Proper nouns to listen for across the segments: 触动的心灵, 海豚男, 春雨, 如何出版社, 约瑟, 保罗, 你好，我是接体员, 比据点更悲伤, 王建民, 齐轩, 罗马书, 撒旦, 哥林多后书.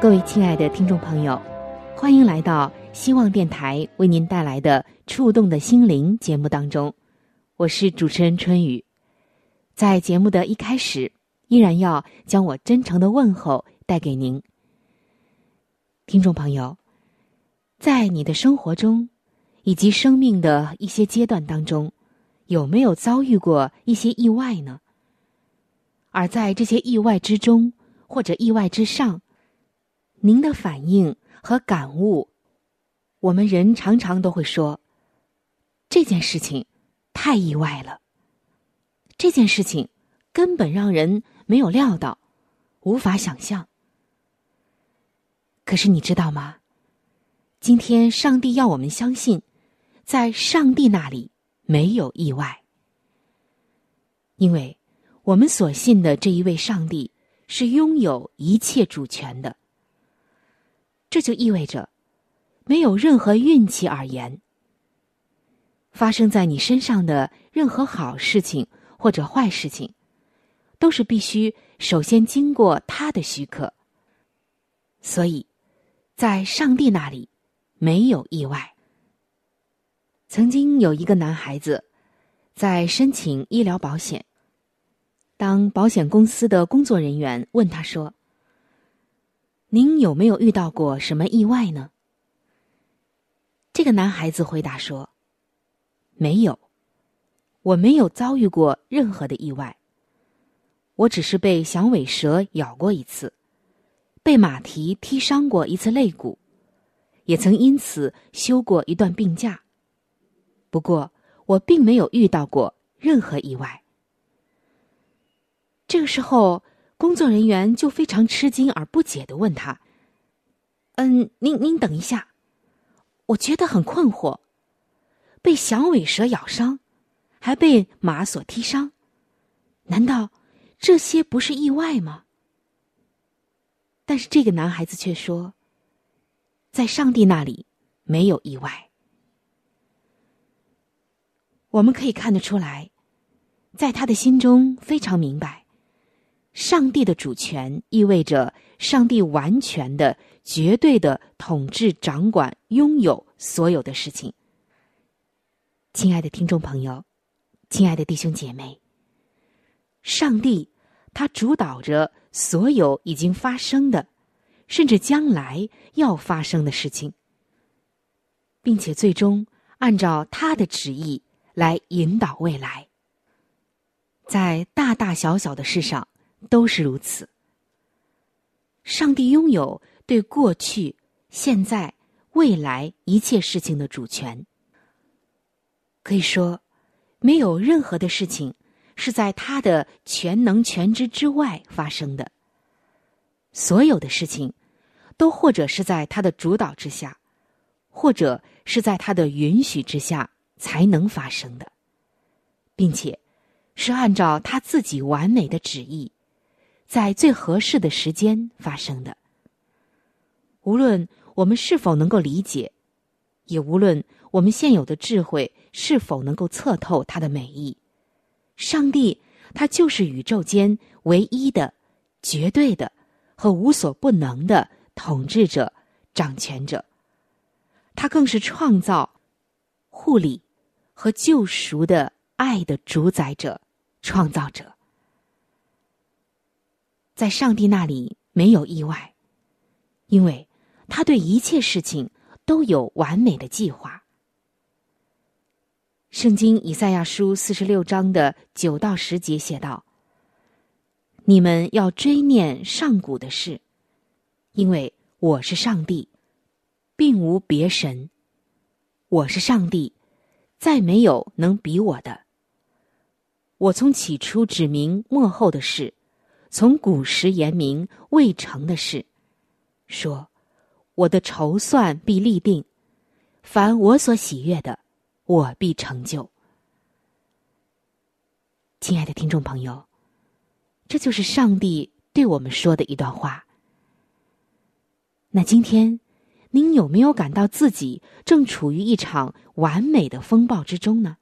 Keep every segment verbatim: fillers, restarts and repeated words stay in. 各位亲爱的听众朋友，欢迎来到希望电台为您带来的《触动的心灵》节目当中。我是主持人春雨，在节目的一开始，依然要将我真诚的问候带给您。听众朋友，在你的生活中，以及生命的一些阶段当中，有没有遭遇过一些意外呢？而在这些意外之中，或者意外之上，您的反应和感悟，我们人常常都会说，这件事情太意外了，这件事情根本让人没有料到，无法想象。可是你知道吗？今天上帝要我们相信，在上帝那里没有意外，因为我们所信的这一位上帝是拥有一切主权的。这就意味着，没有任何运气而言，发生在你身上的任何好事情或者坏事情，都是必须首先经过他的许可。所以，在上帝那里没有意外。曾经有一个男孩子在申请医疗保险，当保险公司的工作人员问他说，您有没有遇到过什么意外呢？这个男孩子回答说，没有，我没有遭遇过任何的意外，我只是被响尾蛇咬过一次，被马蹄踢伤过一次肋骨，也曾因此休过一段病假，不过我并没有遇到过任何意外。这个时候，工作人员就非常吃惊而不解地问他，嗯，您您等一下，我觉得很困惑，被响尾蛇咬伤，还被马所踢伤，难道这些不是意外吗？但是这个男孩子却说，在上帝那里没有意外。我们可以看得出来，在他的心中非常明白，上帝的主权意味着上帝完全的、绝对的统治、掌管、拥有所有的事情。亲爱的听众朋友，亲爱的弟兄姐妹，上帝他主导着所有已经发生的，甚至将来要发生的事情，并且最终按照他的旨意来引导未来。在大大小小的事上都是如此，上帝拥有对过去、现在、未来一切事情的主权。可以说，没有任何的事情是在他的全能全知之外发生的，所有的事情都或者是在他的主导之下，或者是在他的允许之下才能发生的，并且是按照他自己完美的旨意，在最合适的时间发生的。无论我们是否能够理解，也无论我们现有的智慧是否能够测透他的美意，上帝他就是宇宙间唯一的、绝对的和无所不能的统治者、掌权者，他更是创造、护理和救赎的爱的主宰者、创造者。在上帝那里没有意外，因为他对一切事情都有完美的计划。圣经以赛亚书四十六章的九到十节写道：你们要追念上古的事，因为我是上帝，并无别神。我是上帝，再没有能比我的。我从起初指明末后的事，从古时言明未成的事，说我的筹算必立定，凡我所喜悦的，我必成就。亲爱的听众朋友，这就是上帝对我们说的一段话。那今天您有没有感到自己正处于一场完美的风暴之中呢？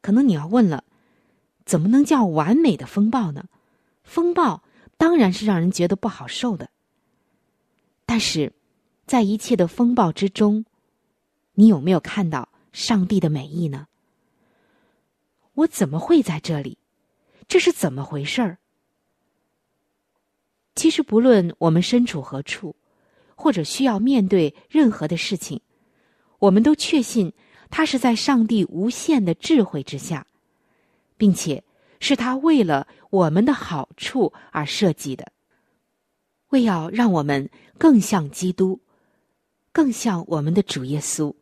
可能你要问了，怎么能叫完美的风暴呢？风暴当然是让人觉得不好受的。但是，在一切的风暴之中，你有没有看到上帝的美意呢？我怎么会在这里？这是怎么回事儿？其实，不论我们身处何处，或者需要面对任何的事情，我们都确信它是在上帝无限的智慧之下，并且是他为了我们的好处而设计的，为要让我们更像基督，更像我们的主耶稣，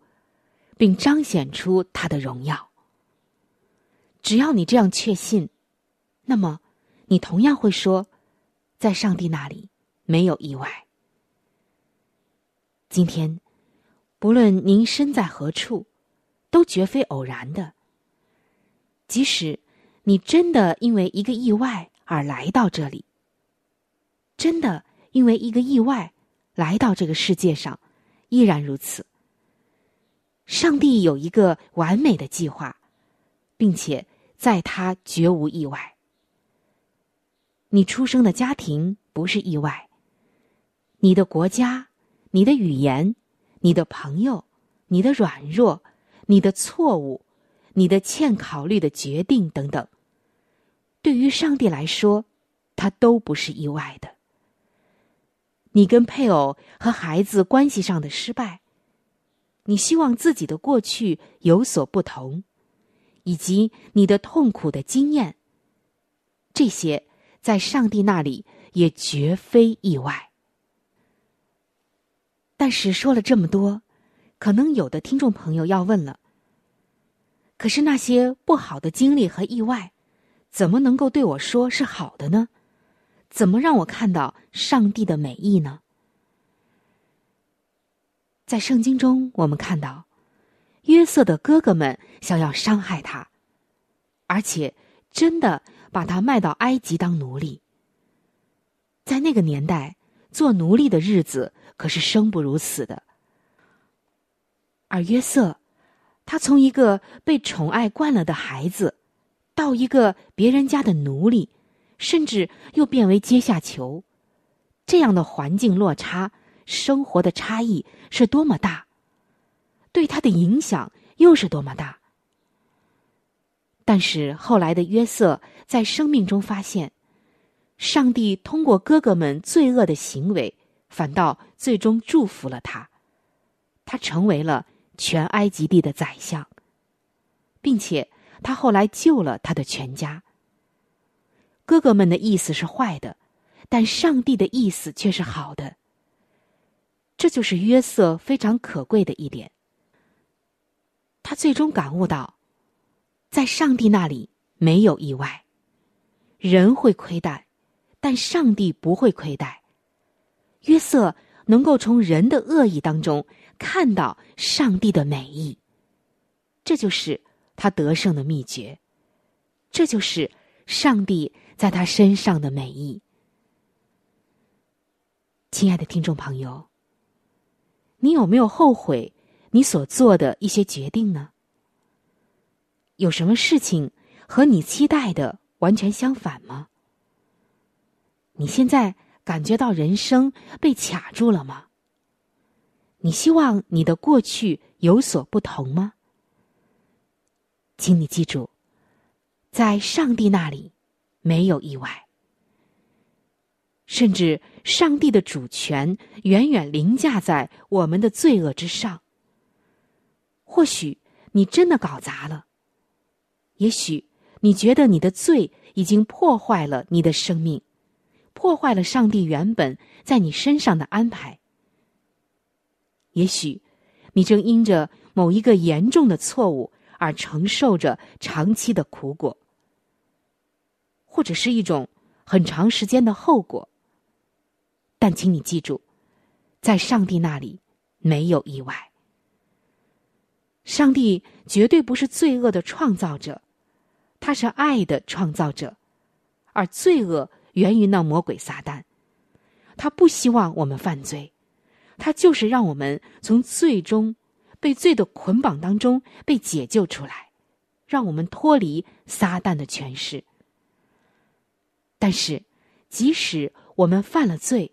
并彰显出他的荣耀。只要你这样确信，那么你同样会说，在上帝那里没有意外。今天，不论您身在何处，都绝非偶然的。即使你真的因为一个意外而来到这里，真的因为一个意外来到这个世界上，依然如此。上帝有一个完美的计划，并且在他绝无意外。你出生的家庭不是意外，你的国家，你的语言，你的朋友，你的软弱，你的错误，你的欠考虑的决定等等，对于上帝来说，它都不是意外的。你跟配偶和孩子关系上的失败，你希望自己的过去有所不同，以及你的痛苦的经验，这些在上帝那里也绝非意外。但是说了这么多，可能有的听众朋友要问了，可是那些不好的经历和意外，怎么能够对我说是好的呢？怎么让我看到上帝的美意呢？在圣经中，我们看到约瑟的哥哥们想要伤害他，而且真的把他卖到埃及当奴隶。在那个年代，做奴隶的日子可是生不如死的。而约瑟，他从一个被宠爱惯了的孩子，到一个别人家的奴隶，甚至又变为阶下囚，这样的环境落差，生活的差异是多么大，对他的影响又是多么大。但是后来的约瑟在生命中发现，上帝通过哥哥们罪恶的行为，反倒最终祝福了他，他成为了全埃及地的宰相，并且他后来救了他的全家。哥哥们的意思是坏的，但上帝的意思却是好的。这就是约瑟非常可贵的一点，他最终感悟到，在上帝那里没有意外，人会亏待，但上帝不会亏待。约瑟能够从人的恶意当中看到上帝的美意，这就是他得胜的秘诀，这就是上帝在他身上的美意。亲爱的听众朋友，你有没有后悔你所做的一些决定呢？有什么事情和你期待的完全相反吗？你现在感觉到人生被卡住了吗？你希望你的过去有所不同吗？请你记住，在上帝那里没有意外。甚至上帝的主权远远凌驾在我们的罪恶之上。或许你真的搞砸了，也许你觉得你的罪已经破坏了你的生命，破坏了上帝原本在你身上的安排。也许你正因着某一个严重的错误而承受着长期的苦果，或者是一种很长时间的后果。但请你记住，在上帝那里没有意外。上帝绝对不是罪恶的创造者，他是爱的创造者，而罪恶源于那魔鬼撒旦。他不希望我们犯罪，他就是让我们从罪中，被罪的捆绑当中被解救出来，让我们脱离撒旦的权势。但是即使我们犯了罪，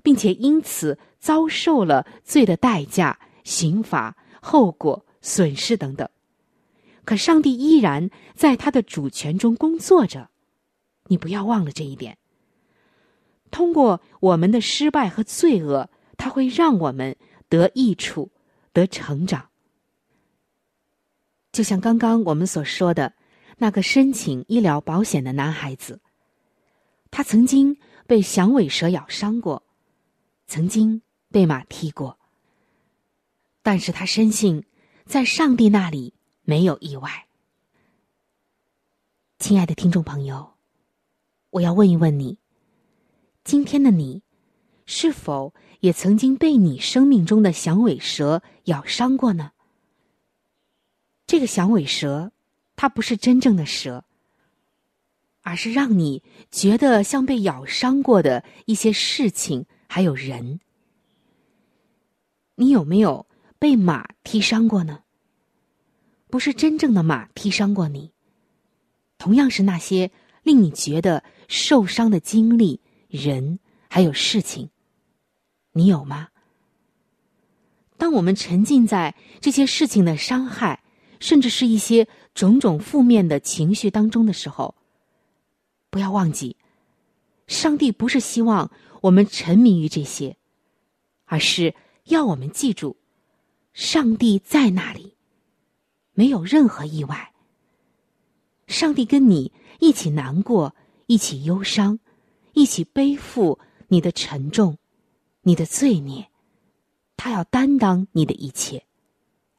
并且因此遭受了罪的代价、刑罚、后果、损失等等，可上帝依然在他的主权中工作着。你不要忘了这一点。通过我们的失败和罪恶，他会让我们得益处、得成长。就像刚刚我们所说的那个申请医疗保险的男孩子，他曾经被响尾蛇咬伤过，曾经被马踢过，但是他深信在上帝那里没有意外。亲爱的听众朋友，我要问一问你，今天的你是否也曾经被你生命中的响尾蛇咬伤过呢？这个响尾蛇，它不是真正的蛇，而是让你觉得像被咬伤过的一些事情还有人。你有没有被马踢伤过呢？不是真正的马踢伤过你，同样是那些令你觉得受伤的经历、人还有事情。你有吗？当我们沉浸在这些事情的伤害，甚至是一些种种负面的情绪当中的时候，不要忘记，上帝不是希望我们沉迷于这些，而是要我们记住，上帝在那里，没有任何意外。上帝跟你一起难过，一起忧伤，一起背负你的沉重、你的罪孽，他要担当你的一切，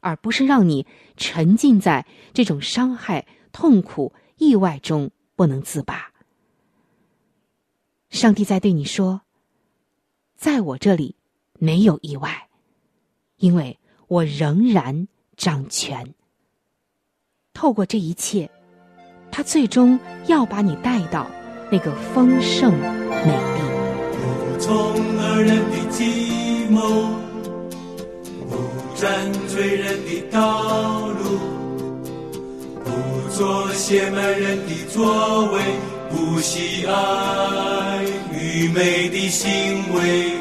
而不是让你沉浸在这种伤害、痛苦、意外中不能自拔。上帝在对你说，在我这里没有意外，因为我仍然掌权。透过这一切，他最终要把你带到那个丰盛美丽。无从而人的计谋，不占罪人的道路，不做亵慢人的作为，不喜爱愚昧的行为，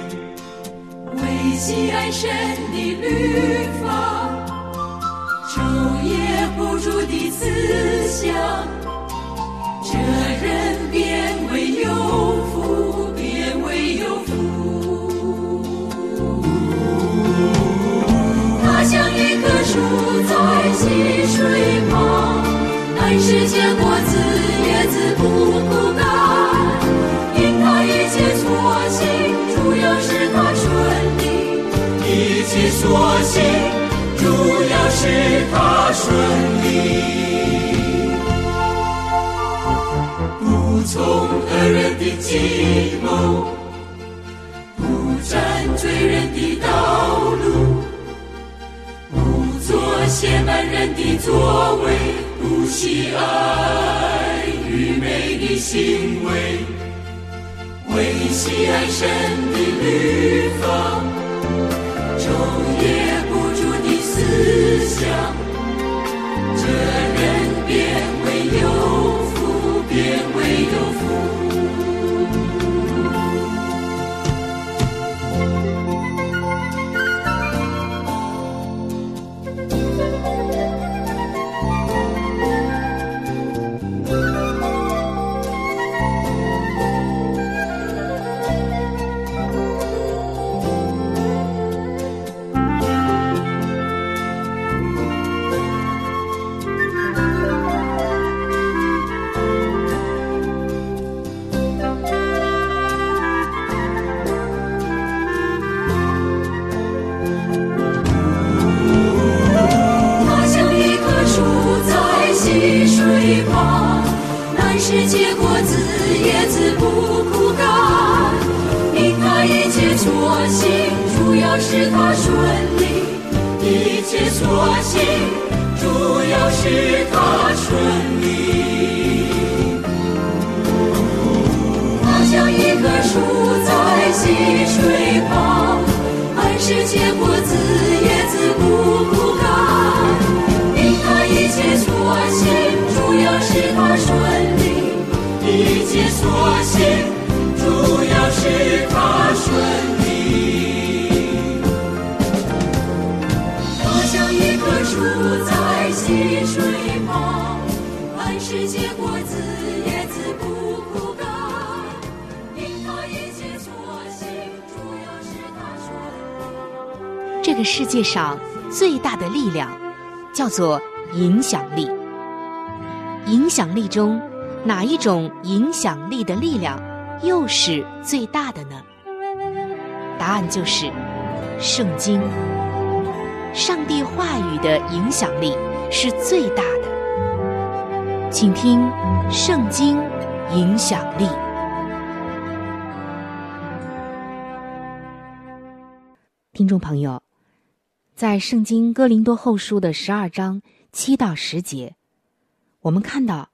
唯喜爱神的律法，昼夜不住的思想，这人变为有福，变为有福。他像一棵树在溪水旁，但是结果子叶子不枯干，因他一切所行，主要是他顺利，一切所行，主要是他顺利。不从恶人的计谋，不占罪人的道路，不做亵慢人的作为，不喜爱愚昧的行为，唯喜爱神的律法，昼夜思想，这人变为有福，变为有福。结果子叶子不枯干，因他一切所行，主要使他顺利，一切所行，主要使他顺利。他像一棵树在溪水旁，按时结果子叶子不枯干，因他一切所行，主要使他顺利，一切所行，主要使他顺利。他像一棵树在溪水旁，按时结果子，叶子不枯干，因他一切所行，主要使他顺利。这个世界上最大的力量叫做影响力。影响力中哪一种影响力的力量又是最大的呢？答案就是圣经。上帝话语的影响力是最大的，请听《圣经影响力》。听众朋友，在《圣经哥林多后书》的十二章七到十节，我们看到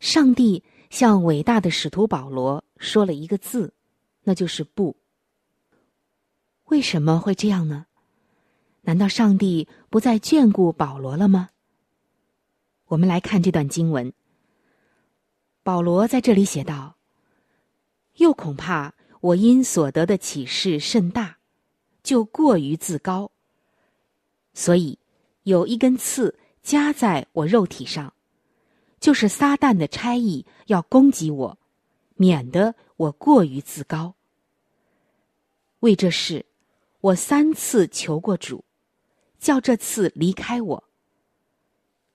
上帝向伟大的使徒保罗说了一个字，那就是不。为什么会这样呢？难道上帝不再眷顾保罗了吗？我们来看这段经文。保罗在这里写道：又恐怕我因所得的启示甚大，就过于自高，所以有一根刺夹在我肉体上，就是撒旦的差役要攻击我，免得我过于自高。为这事，我三次求过主，叫这次离开我。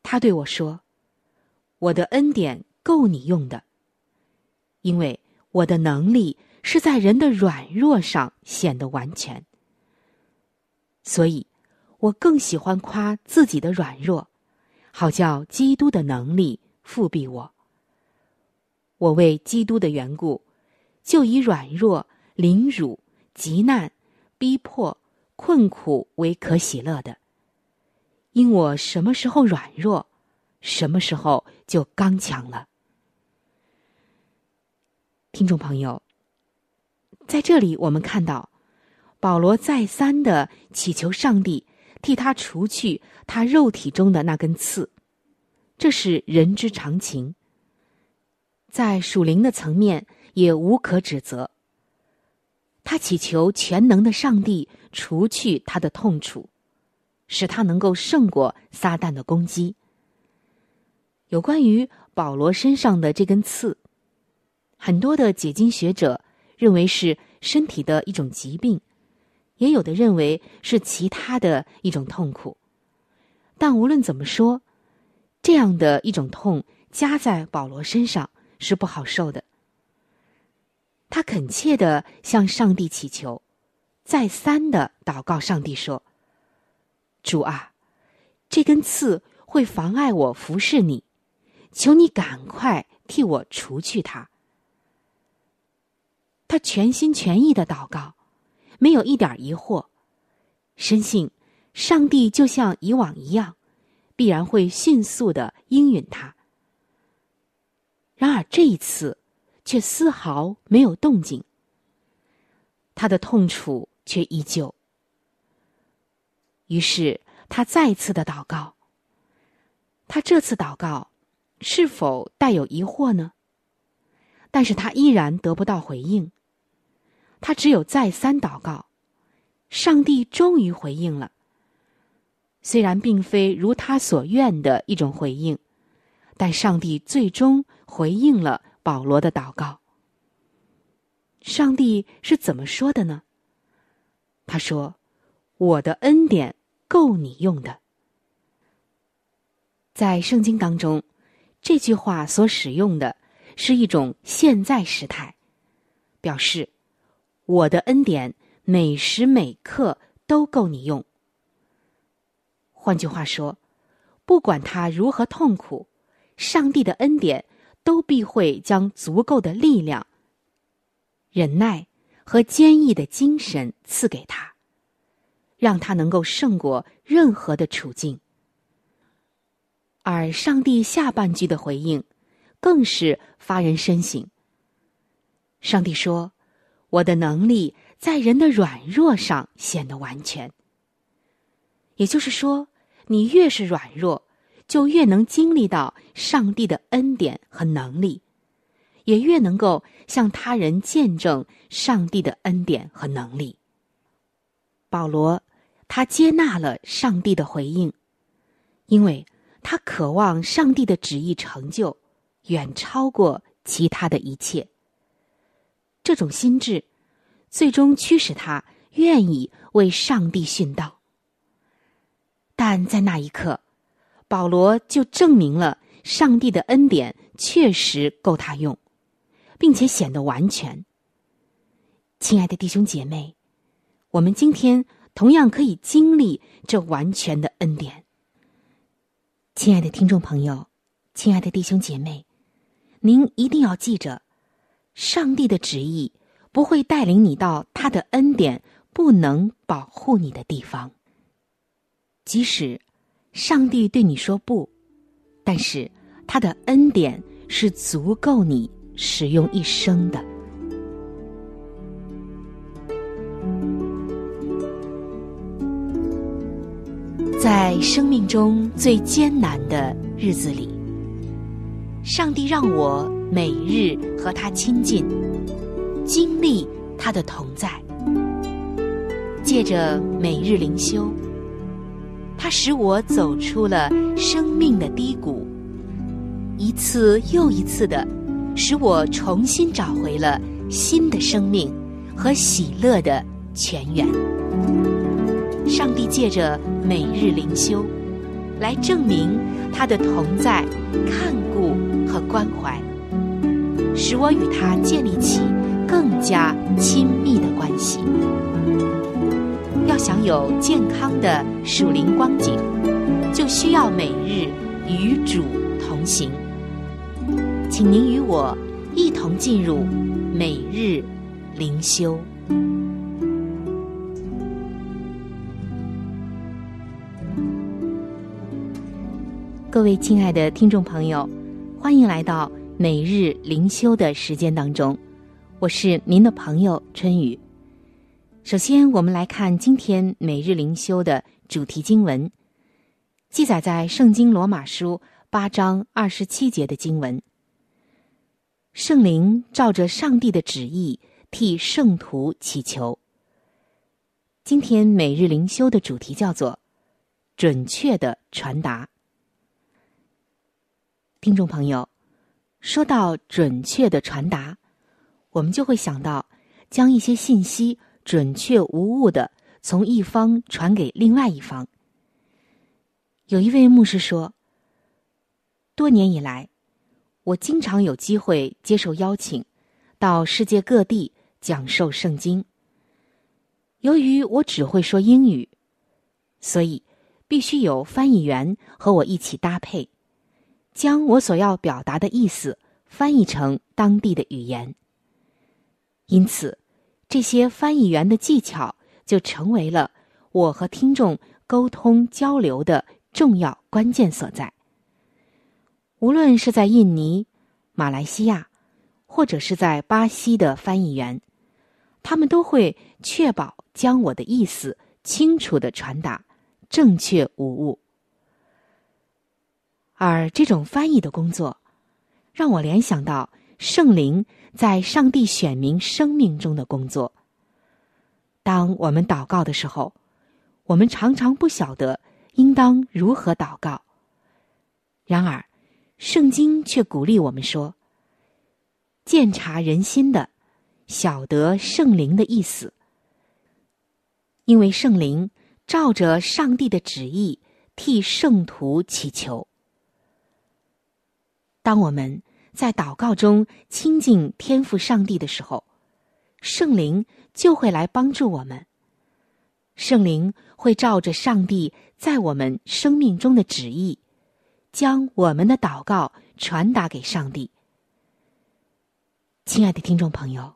他对我说：我的恩典够你用的，因为我的能力是在人的软弱上显得完全。所以，我更喜欢夸自己的软弱，好叫基督的能力复辟我。我为基督的缘故，就以软弱、凌辱、急难、逼迫、困苦为可喜乐的，因我什么时候软弱，什么时候就刚强了。听众朋友，在这里我们看到，保罗再三地祈求上帝替他除去他肉体中的那根刺。这是人之常情，在属灵的层面也无可指责。他祈求全能的上帝除去他的痛楚，使他能够胜过撒旦的攻击。有关于保罗身上的这根刺，很多的解经学者认为是身体的一种疾病，也有的认为是其他的一种痛苦。但无论怎么说，这样的一种痛加在保罗身上是不好受的。他恳切地向上帝祈求，再三地祷告上帝说：主啊，这根刺会妨碍我服侍你，求你赶快替我除去它。他全心全意地祷告，没有一点疑惑，深信上帝就像以往一样，必然会迅速地应允他。然而这一次却丝毫没有动静，他的痛楚却依旧。于是他再次的祷告，他这次祷告是否带有疑惑呢？但是他依然得不到回应。他只有再三祷告，上帝终于回应了。虽然并非如他所愿的一种回应，但上帝最终回应了保罗的祷告。上帝是怎么说的呢？他说：我的恩典够你用的。在圣经当中，这句话所使用的是一种现在时态，表示我的恩典每时每刻都够你用。换句话说，不管他如何痛苦，上帝的恩典都必会将足够的力量、忍耐和坚毅的精神赐给他，让他能够胜过任何的处境。而上帝下半句的回应更是发人深省。上帝说：我的能力在人的软弱上显得完全。也就是说，你越是软弱，就越能经历到上帝的恩典和能力，也越能够向他人见证上帝的恩典和能力。保罗，他接纳了上帝的回应，因为他渴望上帝的旨意成就，远超过其他的一切。这种心智最终驱使他愿意为上帝殉道。但在那一刻，保罗就证明了上帝的恩典确实够他用，并且显得完全。亲爱的弟兄姐妹，我们今天同样可以经历这完全的恩典。亲爱的听众朋友，亲爱的弟兄姐妹，您一定要记着，上帝的旨意不会带领你到他的恩典不能保护你的地方。即使上帝对你说不，但是他的恩典是足够你使用一生的。在生命中最艰难的日子里，上帝让我每日和他亲近，经历他的同在。借着每日灵修，他使我走出了生命的低谷，一次又一次的使我重新找回了新的生命和喜乐的泉源。上帝借着每日灵修来证明他的同在、看顾和关怀，使我与他建立起更加亲密的关系。要享有健康的属灵光景，就需要每日与主同行。请您与我一同进入每日灵修。各位亲爱的听众朋友，欢迎来到每日灵修的时间当中，我是您的朋友春雨。首先我们来看今天每日灵修的主题经文，记载在圣经罗马书八章二十七节的经文。圣灵照着上帝的旨意替圣徒祈求。今天每日灵修的主题叫做准确的传达。听众朋友，说到准确的传达，我们就会想到将一些信息准确无误地从一方传给另外一方。有一位牧师说，多年以来，我经常有机会接受邀请到世界各地讲授圣经。由于我只会说英语，所以必须有翻译员和我一起搭配，将我所要表达的意思翻译成当地的语言。因此，这些翻译员的技巧就成为了我和听众沟通交流的重要关键所在。无论是在印尼、马来西亚，或者是在巴西的翻译员，他们都会确保将我的意思清楚地传达，正确无误。而这种翻译的工作，让我联想到圣灵在上帝选民生命中的工作。当我们祷告的时候，我们常常不晓得应当如何祷告。然而，圣经却鼓励我们说：“鉴察人心的，晓得圣灵的意思。”因为圣灵照着上帝的旨意替圣徒祈求。当我们在祷告中亲近天父上帝的时候，圣灵就会来帮助我们。圣灵会照着上帝在我们生命中的旨意，将我们的祷告传达给上帝，亲爱的听众朋友，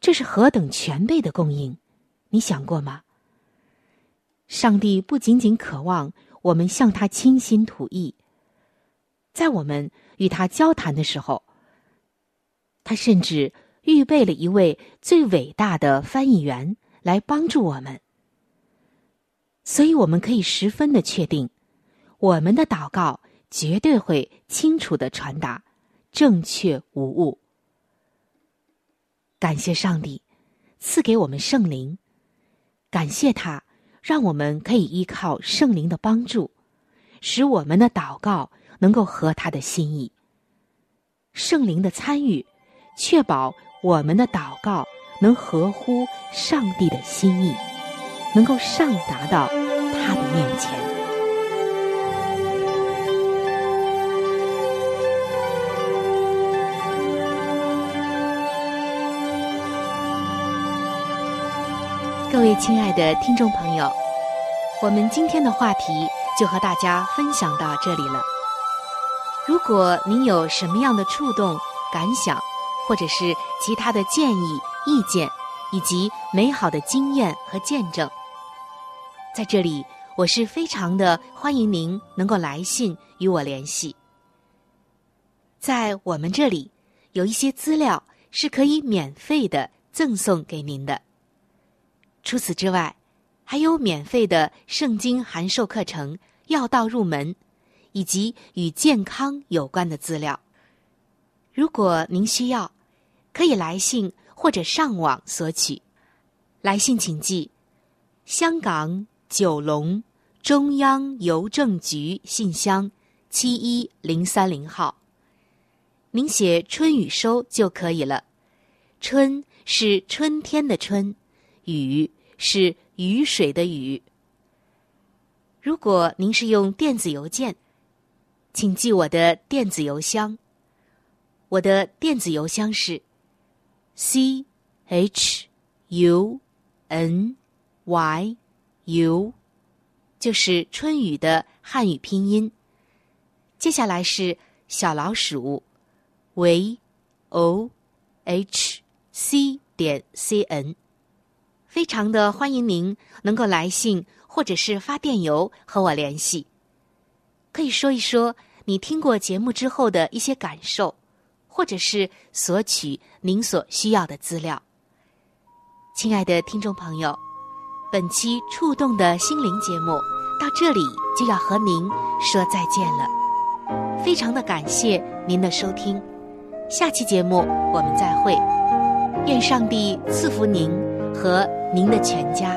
这是何等全备的供应，你想过吗？上帝不仅仅渴望我们向他倾心吐意，在我们与他交谈的时候，他甚至预备了一位最伟大的翻译员来帮助我们。所以我们可以十分的确定，我们的祷告绝对会清楚的传达，正确无误。感谢上帝赐给我们圣灵，感谢他让我们可以依靠圣灵的帮助，使我们的祷告能够合他的心意。圣灵的参与确保我们的祷告能合乎上帝的心意，能够上达到他的面前。各位亲爱的听众朋友，我们今天的话题就和大家分享到这里了。如果您有什么样的触动、感想，或者是其他的建议、意见，以及美好的经验和见证，在这里我是非常的欢迎您能够来信与我联系。在我们这里有一些资料是可以免费的赠送给您的，除此之外，还有免费的圣经函授课程《要道入门》，以及与健康有关的资料。如果您需要，可以来信或者上网索取。来信请寄香港九龙中央邮政局信箱七一零三零号。您写春雨收就可以了。春是春天的春，雨是雨水的雨。如果您是用电子邮件，请记我的电子邮箱。我的电子邮箱是 C H U N Y U， 就是春雨的汉语拼音，接下来是小老鼠 V O H C 点 C N。非常的欢迎您能够来信或者是发电邮和我联系，可以说一说你听过节目之后的一些感受，或者是索取您所需要的资料。亲爱的听众朋友，本期触动的心灵节目到这里就要和您说再见了，非常的感谢您的收听，下期节目我们再会，愿上帝赐福您和您的全家。